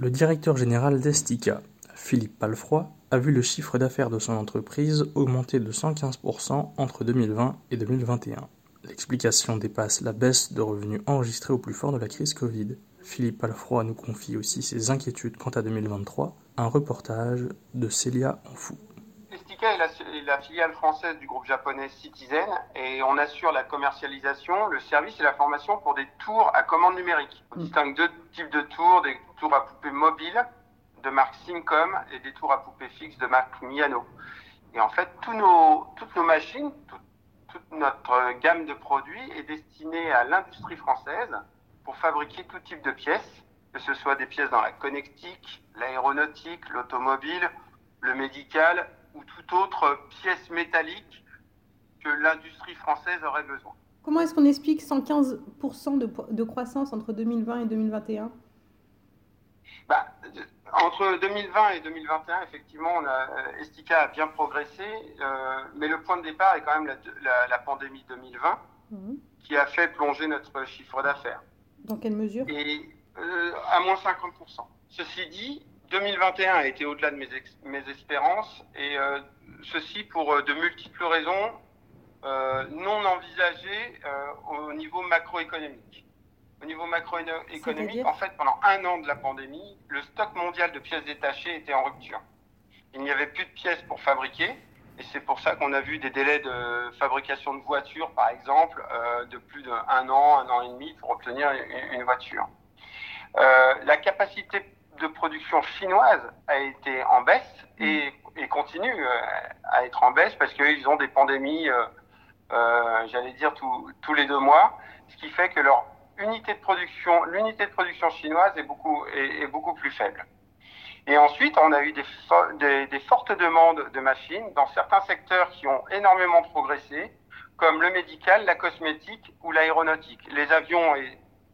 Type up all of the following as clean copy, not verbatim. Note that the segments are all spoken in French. Le directeur général d'Estika, Philippe Palfroy, a vu le chiffre d'affaires de son entreprise augmenter de 115% entre 2020 et 2021. L'explication dépasse la baisse de revenus enregistrée au plus fort de la crise Covid. Philippe Palfroy nous confie aussi ses inquiétudes quant à 2023, un reportage de Célia Enfou. Estika est la filiale française du groupe japonais Citizen et on assure la commercialisation, le service et la formation pour des tours à commande numérique. On distingue deux types de tours, des tours à poupée mobile de marque Syncom et des tours à poupée fixe de marque Miyano. Et en fait, toutes nos machines, toute notre gamme de produits est destinée à l'industrie française pour fabriquer tout type de pièces, que ce soit des pièces dans la connectique, l'aéronautique, l'automobile, le médical ou toute autre pièce métallique que l'industrie française aurait besoin. Comment est-ce qu'on explique 115% de croissance entre 2020 et 2021 ? Entre 2020 et 2021, effectivement, Estika a bien progressé, mais le point de départ est quand même la pandémie 2020 qui a fait plonger notre chiffre d'affaires. Dans quelle mesure ? À moins 50%. Ceci dit, 2021 a été au-delà de mes espérances, et ceci pour de multiples raisons non envisagées au niveau macroéconomique. Au niveau macroéconomique, en fait, pendant un an de la pandémie, le stock mondial de pièces détachées était en rupture. Il n'y avait plus de pièces pour fabriquer, et c'est pour ça qu'on a vu des délais de fabrication de voitures, par exemple, de plus d'un an et demi pour obtenir une voiture. La capacité de production chinoise a été en baisse et continue à être en baisse parce qu'ils ont des pandémies, tous les 2 mois, ce qui fait que l'unité de production chinoise est beaucoup plus faible. Et ensuite, on a eu des fortes demandes de machines dans certains secteurs qui ont énormément progressé, comme le médical, la cosmétique ou l'aéronautique. Les avions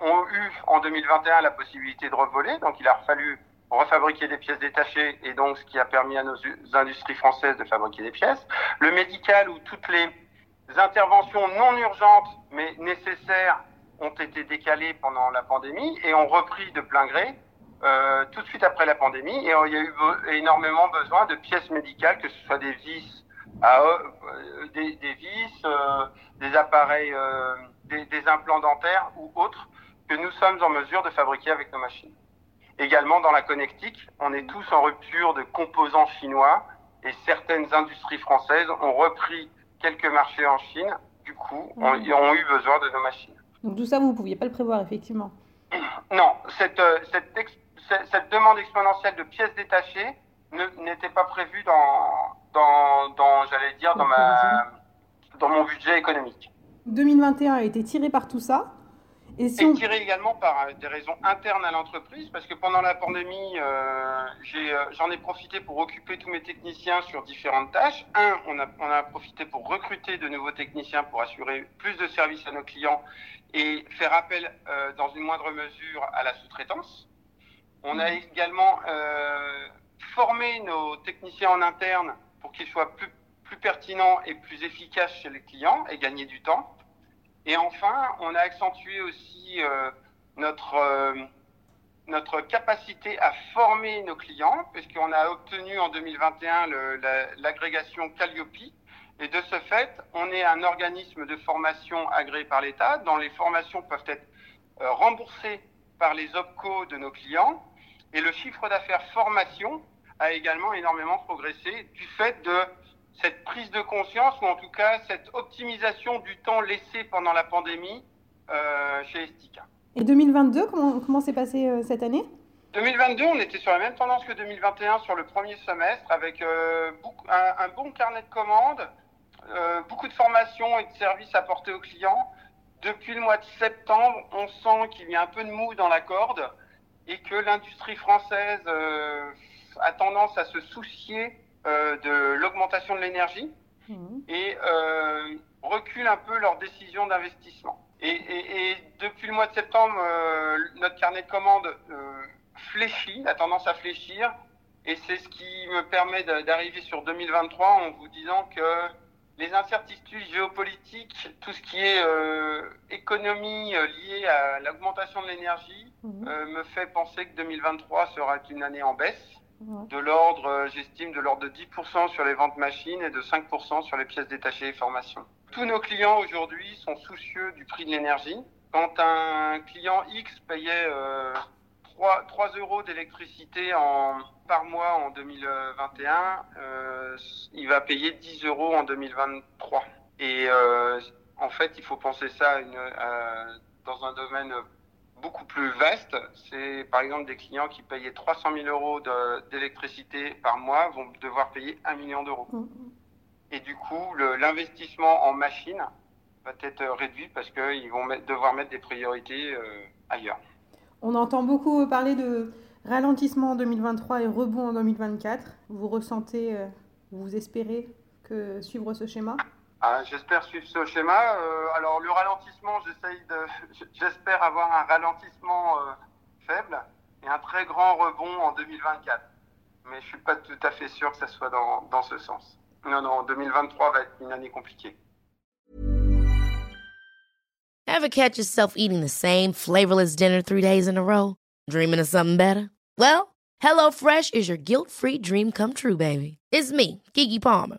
ont eu en 2021 la possibilité de revoler, donc il a fallu refabriquer des pièces détachées, et donc ce qui a permis à nos industries françaises de fabriquer des pièces. Le médical, où toutes les interventions non urgentes mais nécessaires ont été décalées pendant la pandémie et ont repris de plein gré tout de suite après la pandémie, et il y a eu énormément besoin de pièces médicales, que ce soit des vis, des appareils, des implants dentaires ou autres, que nous sommes en mesure de fabriquer avec nos machines. Également dans la connectique, on est tous en rupture de composants chinois, et certaines industries françaises ont repris quelques marchés en Chine, du coup, ont eu besoin de nos machines. Donc tout ça, vous ne pouviez pas le prévoir, effectivement. Non, cette demande exponentielle de pièces détachées n'était pas prévue dans mon budget économique. 2021 a été tiré par tout ça. Et tiré également par des raisons internes à l'entreprise, parce que pendant la pandémie, j'en ai profité pour occuper tous mes techniciens sur différentes tâches. On a profité pour recruter de nouveaux techniciens pour assurer plus de services à nos clients et faire appel dans une moindre mesure à la sous-traitance. On a également formé nos techniciens en interne pour qu'ils soient plus pertinents et plus efficaces chez les clients et gagner du temps. Et enfin, on a accentué aussi notre capacité à former nos clients, puisqu'on a obtenu en 2021 l'agrégation Calliope. Et de ce fait, on est un organisme de formation agréé par l'État, dont les formations peuvent être remboursées par les OPCO de nos clients. Et le chiffre d'affaires formation a également énormément progressé du fait de cette prise de conscience, ou en tout cas cette optimisation du temps laissé pendant la pandémie chez Estika. Et 2022, comment s'est passé cette année ? 2022, on était sur la même tendance que 2021 sur le premier semestre, avec un bon carnet de commandes, beaucoup de formations et de services apportés aux clients, Depuis le mois de septembre, on sent qu'il y a un peu de mou dans la corde et que l'industrie française a tendance à se soucier de l'augmentation de l'énergie et recule un peu leurs décisions d'investissement. Et depuis le mois de septembre, notre carnet de commandes fléchit, a tendance à fléchir. Et c'est ce qui me permet d'arriver sur 2023 en vous disant que les incertitudes géopolitiques, tout ce qui est économie liée à l'augmentation de l'énergie, me fait penser que 2023 sera une année en baisse. De l'ordre, j'estime, de l'ordre de 10% sur les ventes machines et de 5% sur les pièces détachées et formations. Tous nos clients aujourd'hui sont soucieux du prix de l'énergie. Quand un client X payait 3 euros d'électricité par mois en 2021, il va payer 10 euros en 2023. Et en fait, il faut penser ça dans un domaine beaucoup plus vaste. C'est par exemple des clients qui payaient 300 000 euros d'électricité par mois vont devoir payer 1 million d'euros. Et du coup, l'investissement en machines va être réduit parce qu'ils vont devoir mettre des priorités ailleurs. On entend beaucoup parler de ralentissement en 2023 et rebond en 2024. Vous ressentez, vous espérez suivre ce schéma ? J'espère suivre ce schéma. Alors le ralentissement, j'espère avoir un ralentissement faible et un très grand rebond en 2024. Mais je ne suis pas tout à fait sûr que ça soit dans ce sens. Non, 2023 va être une année compliquée. Ever catch yourself eating the same flavorless dinner 3 days in a row? Dreaming of something better? Well, Hello Fresh is your guilt-free dream come true, baby. It's me, Keke Palmer.